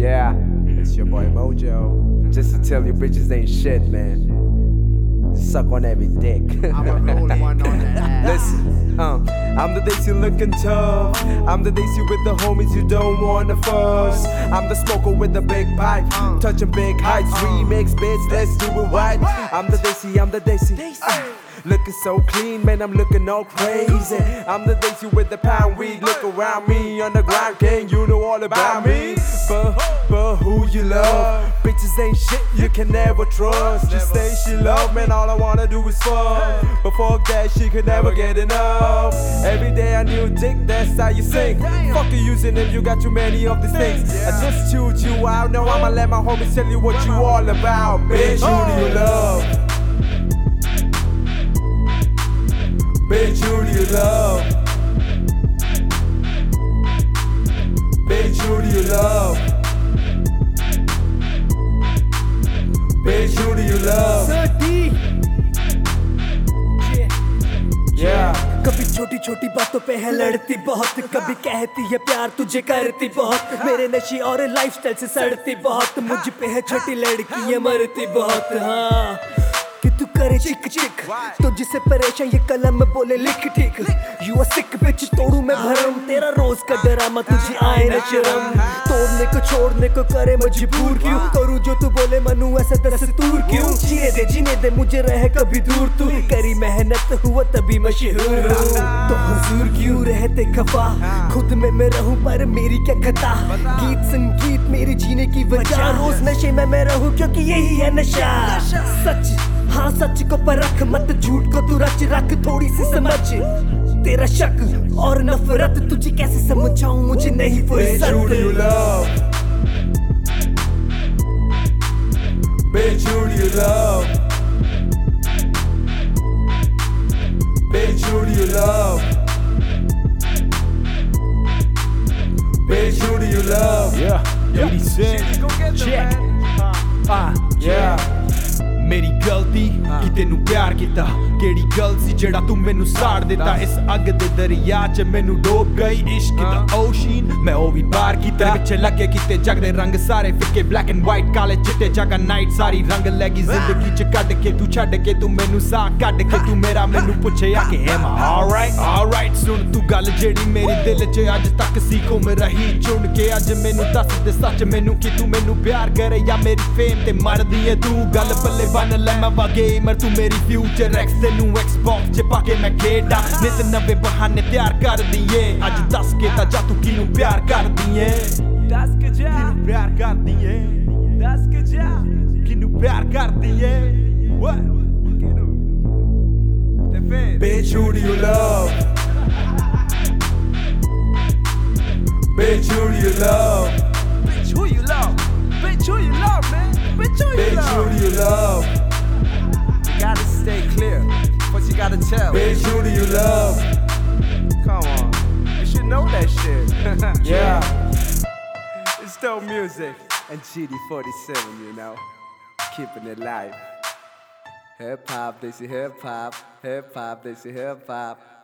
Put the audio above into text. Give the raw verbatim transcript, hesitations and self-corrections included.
Yeah, it's your boy Mojo. Just to tell you bitches ain't shit, man. Suck on every dick. I'm a roll one on that ass. Listen, uh, I'm the daisy looking tough. I'm the daisy with the homies you don't wanna fuss. I'm the smoker with the big pipe, touching big heights. Remix, bitch, let's do it right. I'm the daisy, I'm the daisy. Uh, Looking so clean, man, I'm looking all crazy. I'm the daisy with the pound weed. Look around me on the ground, gang, you know all about me. But, but who you love? Bitches ain't shit, you can never trust. She say she love, man, all I wanna do is fuck. But fuck that, she could never get enough. Every day I knew dick, that's how you sing. Fuck you using if you got too many of these things. I just chewed you out, now I'ma let my homies tell you what you all about. Bitch, who do you love? Bitch, who do you love? Bitch, who do you love? Bitch, who do you love? Yeah. कभी छोटी छोटी बातों पे है लड़ती बहुत, कभी कहती है प्यार तुझे करती बहुत, मेरे नशे और लाइफस्टाइल से सड़ती बहुत, मुझ पे है छोटी लड़की ये मरती बहुत. हाँ तू करे चिक चिक तो जिसे परेशान ये कलम में बोले लिख ठीक. You are sick bitch, तोड़ू मैं भरम तेरा रोज का ड्रामा, तुझे आए न शर्म. तोड़ने को छोड़ने को करे मजबूर क्यों, करूँ जो तू बोले मनू ऐसा दस्तूर क्यों. जीने दे जीने दे मुझे रहे कभी दूर, तू करी मेहनत हुआ तभी मशहूर हूँ तो हुजूर क्यों रहते खफा. खुद में मैं रहूँ पर मेरी क्या खता, गीत संगीत मेरे जीने की वजह. रोज नशे में मैं रहूँ क्योंकि यही है नशा. सच हाँ सच को परख मत, झूठ को तू रच रख, थोड़ी सी समझ. तेरा शक और नफरत तुझे कैसे समझाऊं, मुझे नहीं फुर्सत. Bitch, who do you love? Bitch, who do you love? Bitch, who do you love? Bitch, who do you love? Yeah, eighty-six. Check. Ah, yeah. मेरी गलती कि तेनू प्यार किता, केड़ी गल सी जेड़ा तू मेनू साड़ देता. इस अग दे दरिया च मेनू डूब गई, इश्क दा ओशीन मैं ओ भी पार किता. पिछे लगे किते जगदे रंग सारे फिक्के, ब्लैक एंड वाइट काले चिट्टे जगा नाइट सारी रंग लगी जिंदगी च. कट के तू छड के तू मेनू सा कट के तू मेरा मेनू पूछे आ के एम ऑलराइट ऑलराइट. सुन तू गल जेड़ी मेरे दिल च अज तक सी घूम रही, चुन के अज मेनू दस दे सच मेनू कि तू मेनू प्यार करे या मेरी फेम ते मरदी है तू. गल पल्ले gamer, tu meri future ex tenu Xbox che pa ke main kheda, nit nave bahane pyar kar diye. Ajj das ke ta ja tu kinu pyar kar diye, das ke ja kinu pyar kar diye, das ke ja kinu pyar kar diye. What kinu tefe. Bitch, who do you love? Bitch, who do you love? Bitch, who you love? Bitch, who you love, man? Bitch, who you love? Bitch, who do you love? You gotta stay clear, but you gotta tell. Bitch, who do you love? Come on, you should know that shit. Yeah. It's dope music and G D forty-seven, you know, keeping it live. Hip hop, they say hip hop, hip hop, they say hip hop.